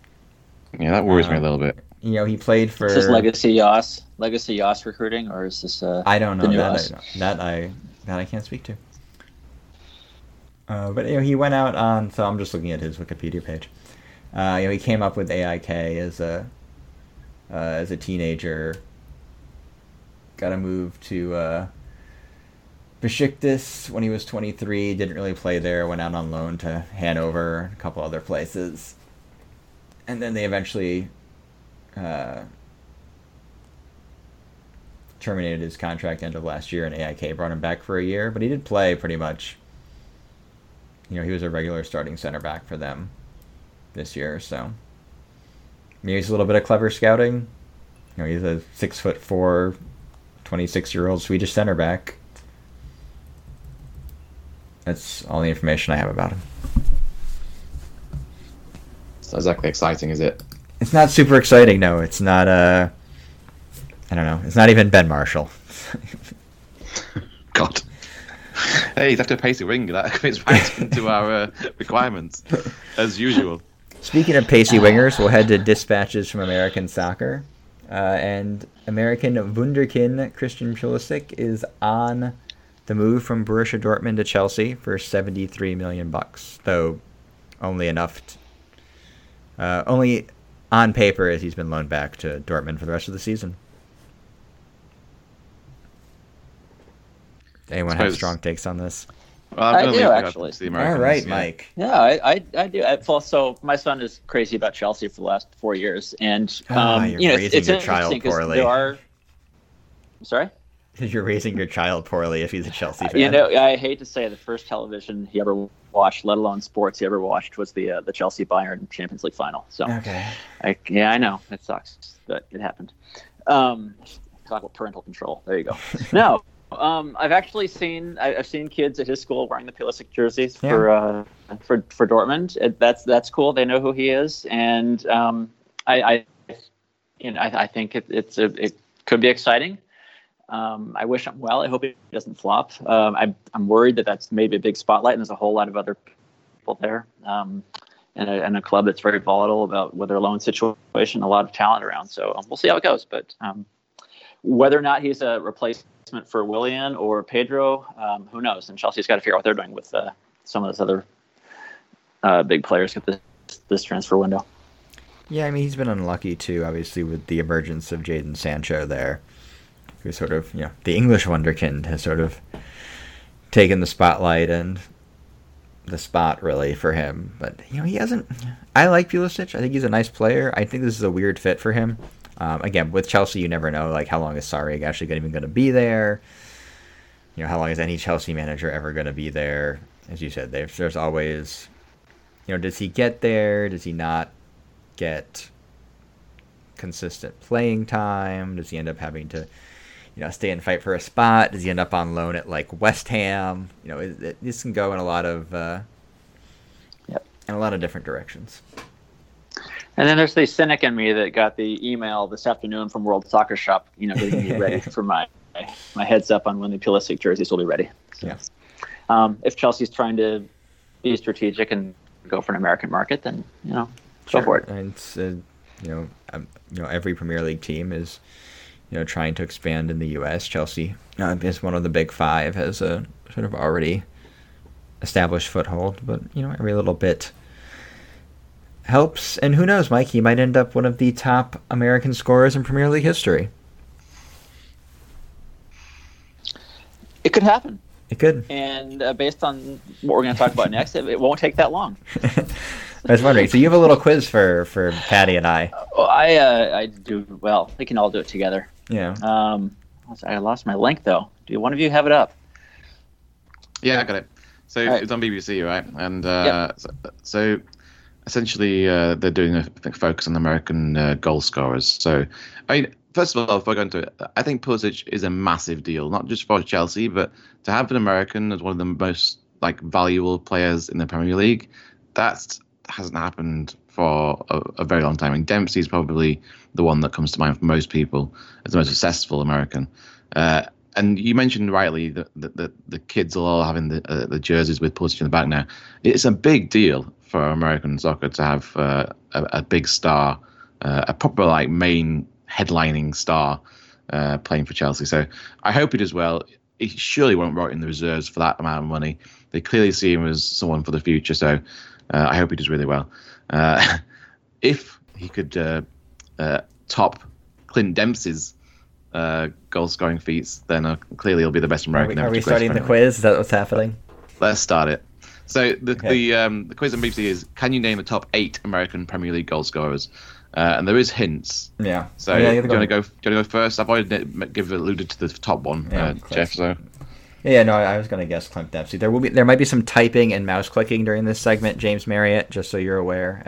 Yeah, that worries um, me a little bit. You know, he played for... Is this Legacy Yoss? Legacy Yoss recruiting, or is this... Uh, I don't know. That I, that I that I can't speak to. Uh, but, you know, he went out on... So I'm just looking at his Wikipedia page. Uh, you know, he came up with A I K as a uh, as a teenager. Got a move to uh, Besiktas when he was twenty-three. Didn't really play there. Went out on loan to Hanover, a couple other places. And then they eventually uh, terminated his contract end of last year, and A I K brought him back for a year. But he did play pretty much. You know, he was a regular starting center back for them this year. So maybe it's a little bit of clever scouting. You know, he's a six foot four, twenty-six-year-old Swedish center back. That's all the information I have about him. Not exactly exciting, is it? It's not super exciting. No, it's not. Uh, I don't know. It's not even Ben Marshall. God. Hey, he's after a pacey winger. That fits right into our uh, requirements, as usual. Speaking of pacey wingers, we'll head to dispatches from American soccer, uh, and American wunderkind Christian Pulisic is on the move from Borussia Dortmund to Chelsea for seventy-three million bucks, though only enough. To Uh, only on paper as he's been loaned back to Dortmund for the rest of the season. Anyone have strong takes on this? Well, I'm I do, actually. All right, yeah. Mike. Yeah, I, I, I do. I, well, so my son is crazy about Chelsea for the last four years, and um, ah, you're you know, raising it's, it's your child poorly. There are... I'm sorry? You're raising your child poorly if he's a Chelsea fan. You know, I hate to say the first television he ever watched, let alone sports he ever watched, was the uh, the Chelsea Bayern Champions League final. So, okay. I, yeah, I know it sucks, but it happened. Um, talk about parental control. There you go. No, um, I've actually seen I, I've seen kids at his school wearing the Pulisic jerseys yeah. for uh, for for Dortmund. It, that's that's cool. They know who he is, and um, I, I you know I, I think it, it's a, it could be exciting. Um, I wish him well. I hope it doesn't flop. Um, I, I'm worried that that's maybe a big spotlight, and there's a whole lot of other comfortable there. Um, and a, and a club that's very volatile about with their loan situation, a lot of talent around. So um, we'll see how it goes. But um, whether or not he's a replacement for Willian or Pedro, um, who knows? And Chelsea's got to figure out what they're doing with uh, some of those other uh, big players at this, this transfer window. Yeah, I mean, he's been unlucky, too, obviously, with the emergence of Jadon Sancho there, who sort of, you know, the English wonderkind has sort of taken the spotlight and the spot, really, for him. But, you know, he hasn't... I like Pulisic. I think he's a nice player. I think this is a weird fit for him. Um, again, with Chelsea, you never know, like, how long is Sarri actually even going to be there? You know, how long is any Chelsea manager ever going to be there? As you said, there's always... You know, does he get there? Does he not get consistent playing time? Does he end up having to, you know, stay and fight for a spot? Does he end up on loan at like West Ham? You know, it, it, this can go in a lot of uh, yep. in a lot of different directions. And then there's the cynic in me that got the email this afternoon from World Soccer Shop, you know, getting me ready for my my heads up on when the Pulisic jerseys will be ready. So, yeah. um, if Chelsea's trying to be strategic and go for an American market, then you know. Sure. Go for it. And it's, uh, you know, um, you know, every Premier League team is, you know, trying to expand in the U S. Chelsea uh, is one of the big five, has a sort of already established foothold, but you know, every little bit helps. And who knows, Mike? He might end up one of the top American scorers in Premier League history. It could happen. It could. And uh, based on what we're going to talk about next, it, it won't take that long. I was wondering, so you have a little quiz for, for Patty and I. Oh, I uh, I do, well, we can all do it together. Yeah. Um, I lost my link, though. Do one of you have it up? Yeah, I got it. So right. It's on B B C, right? And uh, yep. so, so essentially uh, they're doing a focus on American uh, goal scorers. So, I mean, first of all, if I go into it, I think Pulisic is a massive deal, not just for Chelsea, but to have an American as one of the most like valuable players in the Premier League, that's... hasn't happened for a, a very long time. And Dempsey is probably the one that comes to mind for most people as the most successful American. Uh, and you mentioned rightly that the, the, the kids are all having the, uh, the jerseys with Pulisic in the back now. It's a big deal for American soccer to have uh, a, a big star, uh, a proper like main headlining star uh, playing for Chelsea. So I hope he does well. He surely won't rot in the reserves for that amount of money. They clearly see him as someone for the future. So Uh, I hope he does really well. Uh, if he could uh, uh, top Clint Dempsey's uh, goal-scoring feats, then uh, clearly he'll be the best American. Are we, are we starting the quiz? Is that what's happening? Let's start it. So the okay. the, um, the quiz on B B C is, can you name the top eight American Premier League goal scorers? Uh, and there is hints. Yeah. So yeah, you do, you want to go, do you want to go first? I've already give, alluded to the top one, yeah, uh, Jeff, so... Yeah, no, I was going to guess Clint Dempsey. There will be, there might be some typing and mouse clicking during this segment, James Marriott, just so you're aware.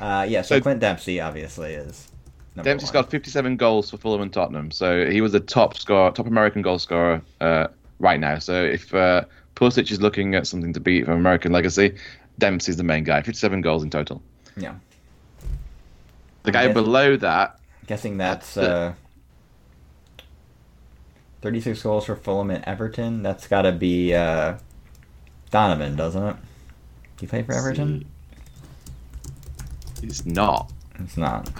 uh, yeah, so, so Clint Dempsey obviously is number Dempsey's one. Got fifty-seven goals for Fulham and Tottenham, so he was the top scorer, top American goal scorer uh, right now. So if uh, Pulisic is looking at something to beat from American legacy, Dempsey's the main guy. fifty-seven goals in total. Yeah. The guy guessing, below that... Guessing that's... that's uh, thirty-six goals for Fulham and Everton. That's got to be uh, Donovan, doesn't it? Do you play for Everton? It's not. It's not.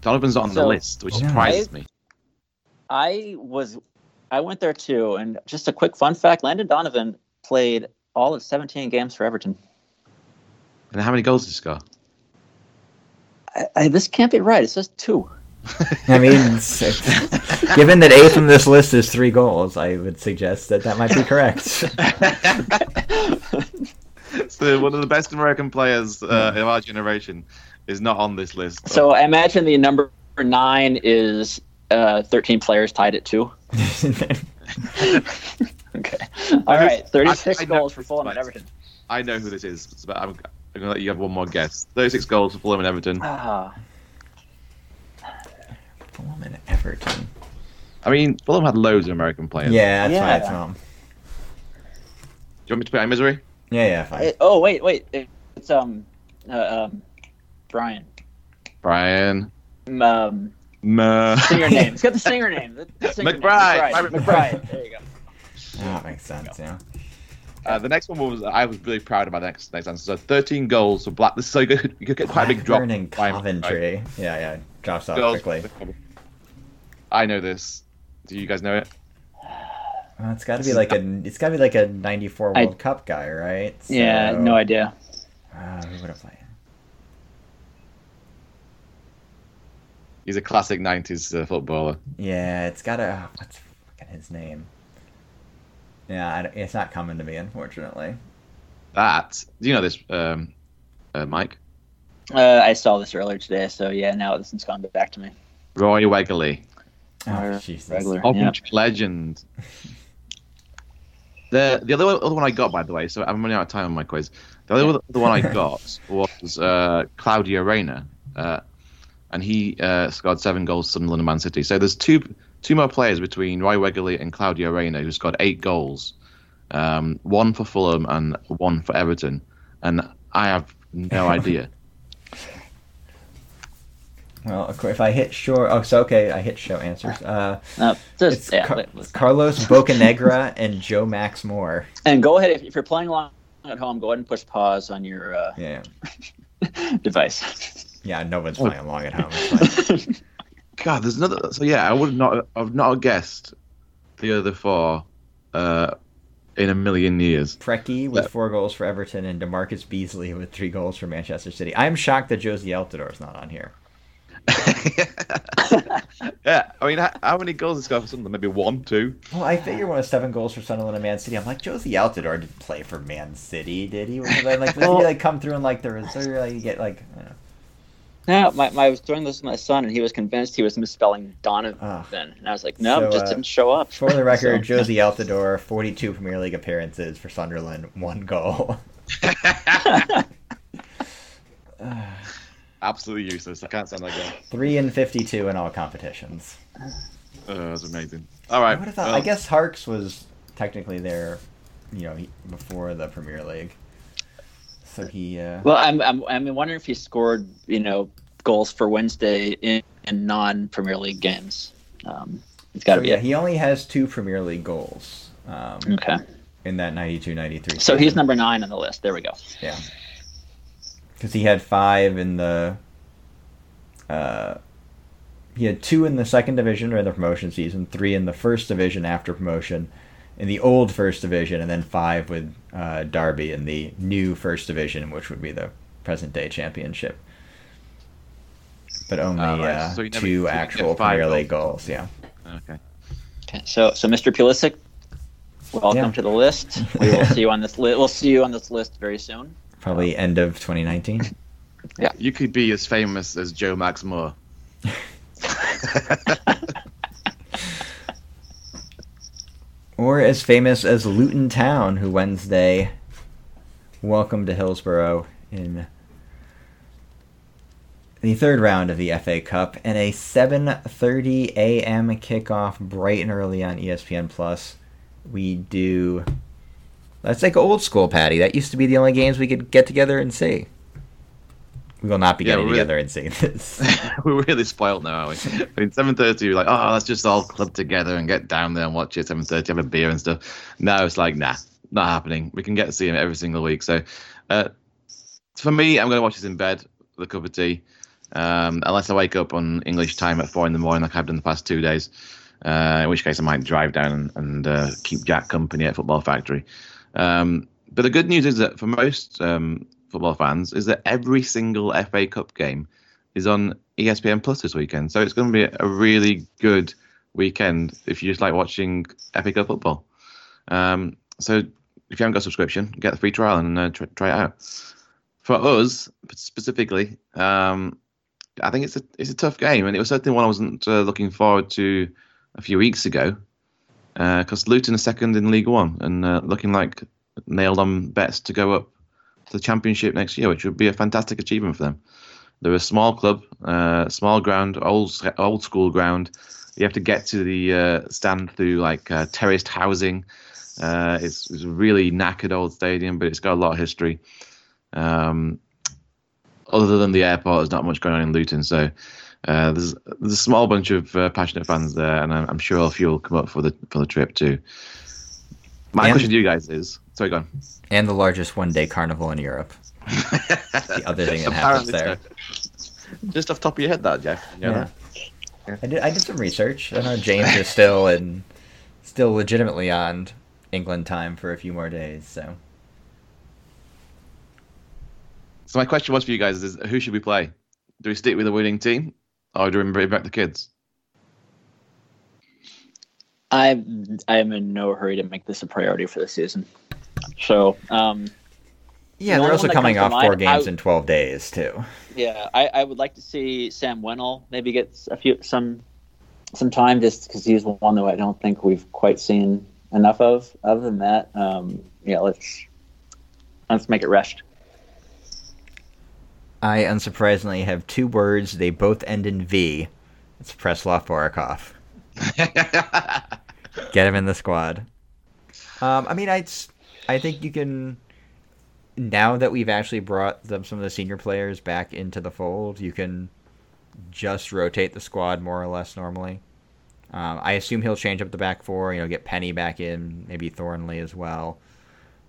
Donovan's not on so, the list, which yeah. surprised me. I was, I went there too, and just a quick fun fact: Landon Donovan played all of seventeen games for Everton. And how many goals did he score? I, I, this can't be right. It says two. I mean, given that eighth on this list is three goals, I would suggest that that might be correct. So one of the best American players uh, of our generation is not on this list. So I imagine the number nine is uh, thirteen players tied at two. Okay. All I right, thirty-six I, I goals for Fulham and Everton. I know who this is, but I'm, I'm going to let you have one more guess. thirty-six goals for Fulham and Everton. Ah. Uh. Fulham and Everton. I mean, Fulham had loads of American players. Yeah, that's yeah. why it's Tom. Do you want me to put out misery? Yeah, yeah, fine. It, oh, wait, wait. It, it's um, uh, um, Brian. Brian. Um, M- singer name. It's got the singer name. The, the singer McBride. Name. McBride. McBride. McBride. There you go. Oh, that makes sense, yeah. Uh, the next one was I was really proud of my next next answer. So thirteen goals for Black. This is so you could, you could get quite a big drop. Blackburn Coventry. Right? Yeah, yeah. Josh off quickly. I know this. Do you guys know it? Well, it's got to be like a. It's got to be like a ninety-four World I, Cup guy, right? So, yeah, no idea. Uh, who would have played? He's a classic nineties uh, footballer. Yeah, it's got a. Oh, what's fucking his name? Yeah, I, it's not coming to me, unfortunately. That do you know this, um, uh, Mike? Uh, I saw this earlier today, so yeah. Now this has gone back to me. Roy Wegerle. Oh, Jesus. Regular, yeah. Legend. the the other one, other one I got, by the way, so I'm running out of time on my quiz. The other, yeah. other one I got was uh, Claudio Reyna, uh, and he uh, scored seven goals for Sunderland and Man City. So there's two two more players between Roy Wegerle and Claudio Reyna who scored eight goals, um, one for Fulham and one for Everton, and I have no idea. Well, if I hit short... Oh, so okay, I hit show answers. Uh, no, just, it's yeah, Car- Carlos Bocanegra and Joe Max Moore. And go ahead, if you're playing along at home, go ahead and push pause on your uh, yeah. device. Yeah, no one's playing along at home. Like... God, there's another... So yeah, I would not I've not guessed the other four uh, in a million years. Preki with but... four goals for Everton and DeMarcus Beasley with three goals for Manchester City. I'm shocked that Josie Altidore is not on here. Yeah, I mean, how, how many goals has he got for Sunderland? Maybe one, two. Well, I figure one of seven goals for Sunderland and Man City. I'm like, Josie Altidore didn't play for Man City, did he? Was like, did he like come through and like the reserve? Like, you get like, I don't know. No, my, my, I was doing this with my son, and he was convinced he was misspelling Donovan, oh. and I was like, no, so, it just uh, didn't show up. For the record, so. Josie Altidore, forty-two Premier League appearances for Sunderland, one goal. uh. Absolutely useless. I can't sound like that. Three and fifty-two in all competitions. Uh, that's amazing. All right. I would have thought, um, I guess Harkes was technically there, you know, before the Premier League. So he. Uh... Well, I'm I'm I'm wondering if he scored, you know, goals for Wednesday in, in non-Premier League games. Um, it's got to so, be. Yeah, it. He only has two Premier League goals. Um, okay. In that ninety-two ninety-three. So season. He's number nine on the list. There we go. Yeah. Because he had five in the, uh, he had two in the second division during the promotion season, three in the first division after promotion, in the old first division, and then five with uh, Derby in the new first division, which would be the present day championship. But only uh, right. uh, so you never, two you actual Premier League goals. Yeah. Okay. Okay. So, so Mister Pulisic, welcome yeah. to the list. We will see you on this. Li- we'll see you on this list very soon. Probably end of twenty nineteen. Yeah, you could be as famous as Joe Max Moore. Or as famous as Luton Town, who Wednesday welcomed to Hillsborough in the third round of the F A Cup and a seven thirty a.m. kickoff bright and early on E S P N plus. We do... That's like old school, Patty. That used to be the only games we could get together and see. We will not be yeah, getting really, together and seeing this. We're really spoiled now, aren't we? I mean, seven thirty, we're like, oh, let's just all club together and get down there and watch it at seven thirty, have a beer and stuff. Now it's like, nah, not happening. We can get to see him every single week. So uh, for me, I'm going to watch this in bed with a cup of tea, um, unless I wake up on English time at four in the morning like I've done the past two days, uh, in which case I might drive down and, and uh, keep Jack company at Football Factory. Um, but the good news is that for most um, football fans is that every single F A Cup game is on E S P N Plus this weekend. So it's going to be a really good weekend if you just like watching F A Cup football. Um, so if you haven't got a subscription, get the free trial and uh, try, try it out. For us specifically, um, I think it's a it's a tough game, and it was certainly one I wasn't uh, looking forward to a few weeks ago. Because uh, Luton are second in League One and uh, looking like nailed-on bets to go up to the Championship next year, which would be a fantastic achievement for them. They're a small club, uh, small ground, old old school ground. You have to get to the uh, stand through like uh, terraced housing. Uh, it's, it's a really knackered old stadium, but it's got a lot of history. Um, other than the airport, there's not much going on in Luton, so... Uh, there's, there's a small bunch of uh, passionate fans there, and I'm, I'm sure a few will come up for the for the trip too. My and, question to you guys is, sorry, go on. And the largest one-day carnival in Europe. The other thing that happens there. Just off the top of your head, that, Jeff. You know yeah. That? yeah. I did. I did some research. I know James is still in, still legitimately on England time for a few more days. So. So my question was for you guys: is who should we play? Do we stick with the winning team, or do we bring back the kids? I I am in no hurry to make this a priority for the season. So. Um, Yeah, the they're also coming off mind, four games I, in twelve days too. Yeah, I, I would like to see Sam Wennell maybe get a few some some time just because he's one that I don't think we've quite seen enough of. Other than that, um, yeah, let's let's make it rest. I unsurprisingly have two words. They both end in V. It's Preslav Borakov. Get him in the squad. Um, I mean, I I think you can. Now that we've actually brought them, some of the senior players back into the fold, you can just rotate the squad more or less normally. Um, I assume he'll change up the back four, you know, get Penny back in, maybe Thornley as well,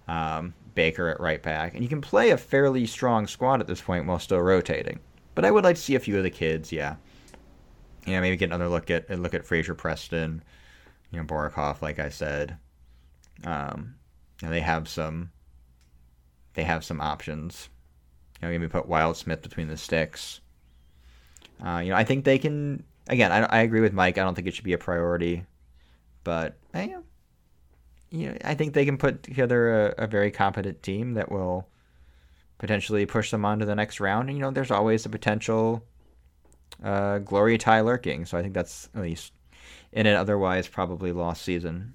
um, Baker at right back. And you can play a fairly strong squad at this point while still rotating. But I would like to see a few of the kids, yeah. You know, maybe get another look at look at Fraser Preston, you know, Borakov, like I said. Um, and they have some... They have some options. You know, maybe put Wildsmith between the sticks. Uh, you know, I think they can. Again, I, I agree with Mike. I don't think it should be a priority, but I, you know, I think they can put together a, a very competent team that will potentially push them on to the next round. And you know, there's always a potential uh, glory tie lurking. So I think that's at least in an otherwise probably lost season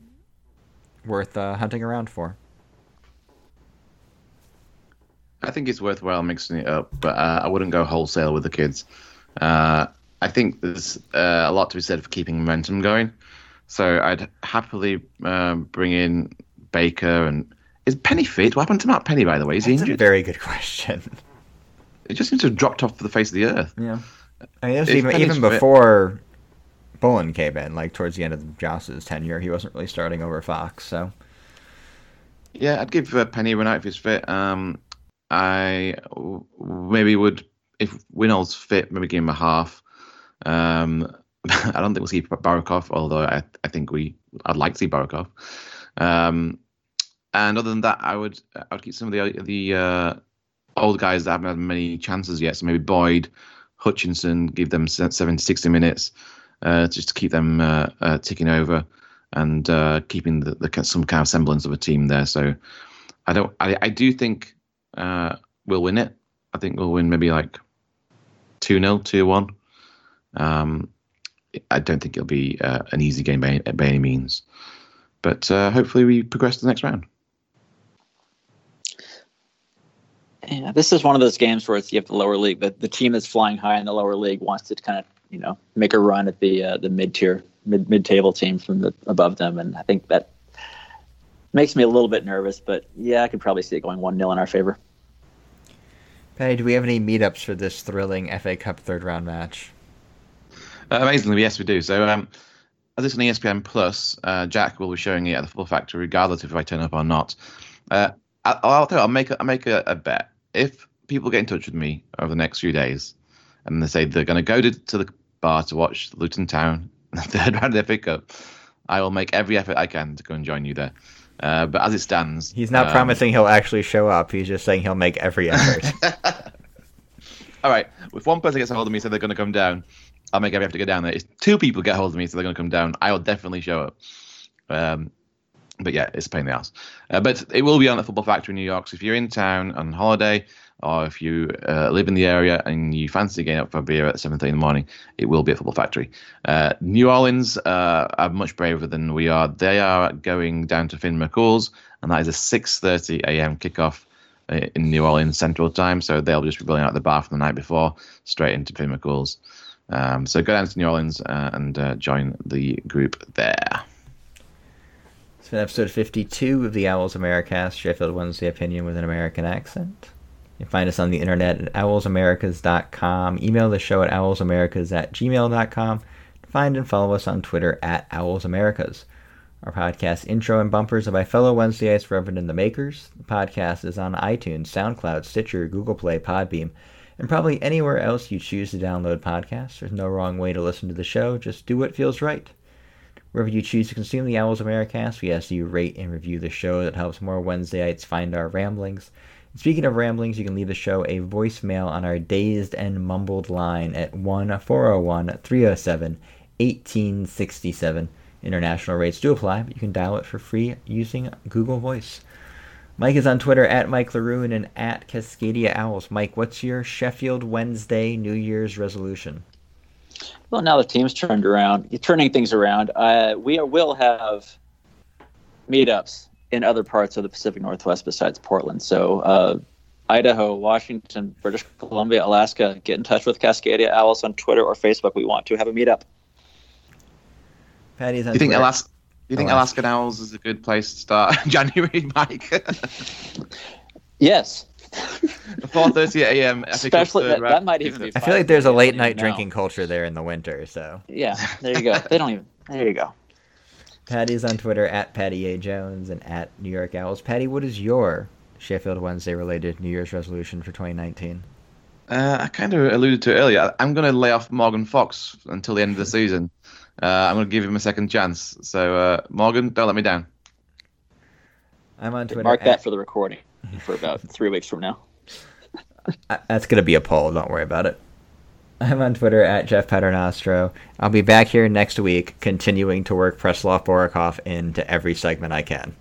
worth uh, hunting around for. I think it's worthwhile mixing it up, but uh, I wouldn't go wholesale with the kids. Uh, I think there's uh, a lot to be said for keeping momentum going. So I'd happily um, bring in Baker and... Is Penny fit? What happened to Matt Penny, by the way? Is he injured? That's a very good question. It just seems to have dropped off the face of the earth. Yeah. I mean, even, even before Bullen came in, like towards the end of Joss's tenure, he wasn't really starting over Fox, so... Yeah, I'd give uh, Penny a run out if he's fit. Um... I maybe would, if Winnell's fit, maybe give him a half. Um, I don't think we'll see Borakov, although I, I think we, I'd like to see Borakov. Um, and other than that, I would I would keep some of the the uh, old guys that haven't had many chances yet. So maybe Boyd, Hutchinson, give them seventy, sixty minutes uh, just to keep them uh, uh, ticking over and uh, keeping the, the some kind of semblance of a team there. So I don't, I, I do think. Uh, we'll win it. I think we'll win maybe like two nil, two one. Um, I don't think it'll be uh, an easy game by, by any means. But uh, hopefully we progress to the next round. Yeah, this is one of those games where it's you have the lower league. The, the team that's flying high in the lower league wants to kind of, you know, make a run at the uh, the mid-tier, mid, mid-table team from the, above them. And I think that makes me a little bit nervous, but yeah, I could probably see it going one nil in our favor. Patty, do we have any meetups for this thrilling F A Cup third round match? Uh, amazingly, yes, we do. So, um, as it's on E S P N plus, uh, Jack will be showing it at the Football Factory, regardless if I turn up or not. Uh, I, I'll, I'll make a, I'll make a, a bet. If people get in touch with me over the next few days and they say they're going to go to the bar to watch Luton Town in the third round of the F A Cup, I will make every effort I can to go and join you there. Uh, but as it stands... He's not um, promising he'll actually show up. He's just saying he'll make every effort. All right. If one person gets a hold of me and so says they're going to come down, I'll make every effort to go down there. If two people get a hold of me and so says they're going to come down, I will definitely show up. Um, but yeah, it's a pain in the ass. Uh, but it will be on the Football Factory in New York. So if you're in town on holiday or if you uh, live in the area and you fancy getting up for a beer at seven thirty in the morning, it will be at Football Factory. Uh, New Orleans uh, are much braver than we are. They are going down to Finn McCool's, and that is a six thirty a.m. kickoff in New Orleans Central Time. So they'll just be going out the bar from the night before, straight into Finn McCool's. Um, so go down to New Orleans uh, and uh, join the group there. It's been episode fifty-two of the Owls AmeriCast, Sheffield Wednesday opinion with an American accent. You can find us on the internet at owls americas dot com. Email the show at owls americas at gmail dot com. Find and follow us on Twitter at owls americas. Our podcast intro and bumpers are by fellow Wednesdayites Reverend and the Makers. The podcast is on iTunes, SoundCloud, Stitcher, Google Play, Podbeam, and probably anywhere else you choose to download podcasts. There's no wrong way to listen to the show. Just do what feels right. Wherever you choose to consume the Owls AmeriCast, we ask you rate and review the show. That helps more Wednesdayites find our ramblings. And speaking of ramblings, you can leave the show a voicemail on our dazed and mumbled line at one four oh one, three oh seven, one eight six seven. International rates do apply, but you can dial it for free using Google Voice. Mike is on Twitter at Mike Laroon and at Cascadia Owls. Mike, what's your Sheffield Wednesday New Year's resolution? Well, now the team's turned around. You're turning things around. Uh, we are, will have meetups in other parts of the Pacific Northwest besides Portland. So uh, Idaho, Washington, British Columbia, Alaska. Get in touch with Cascadia Owls on Twitter or Facebook. We want to have a meetup. Do you think Twitter. Alaska? Do you think Alaska. Alaskan Owls is a good place to start January, Mike? Yes. four thirty a m Especially that, that might even. Be I feel like there's a late night drinking know. culture there in the winter, so. Yeah, there you go. They don't even. There you go. Paddy's on Twitter at Paddy A Jones and at New York Owls. Paddy, what is your Sheffield Wednesday related New Year's resolution for twenty nineteen? Uh, I kind of alluded to it earlier. I'm going to lay off Morgan Fox until the end of the season. Uh, I'm going to give him a second chance. So, uh, Morgan, don't let me down. I'm on Twitter. Mark at... that for the recording for about three weeks from now. That's going to be a poll. Don't worry about it. I'm on Twitter at Jeff Paternostro. I'll be back here next week continuing to work Preslav Borokov into every segment I can.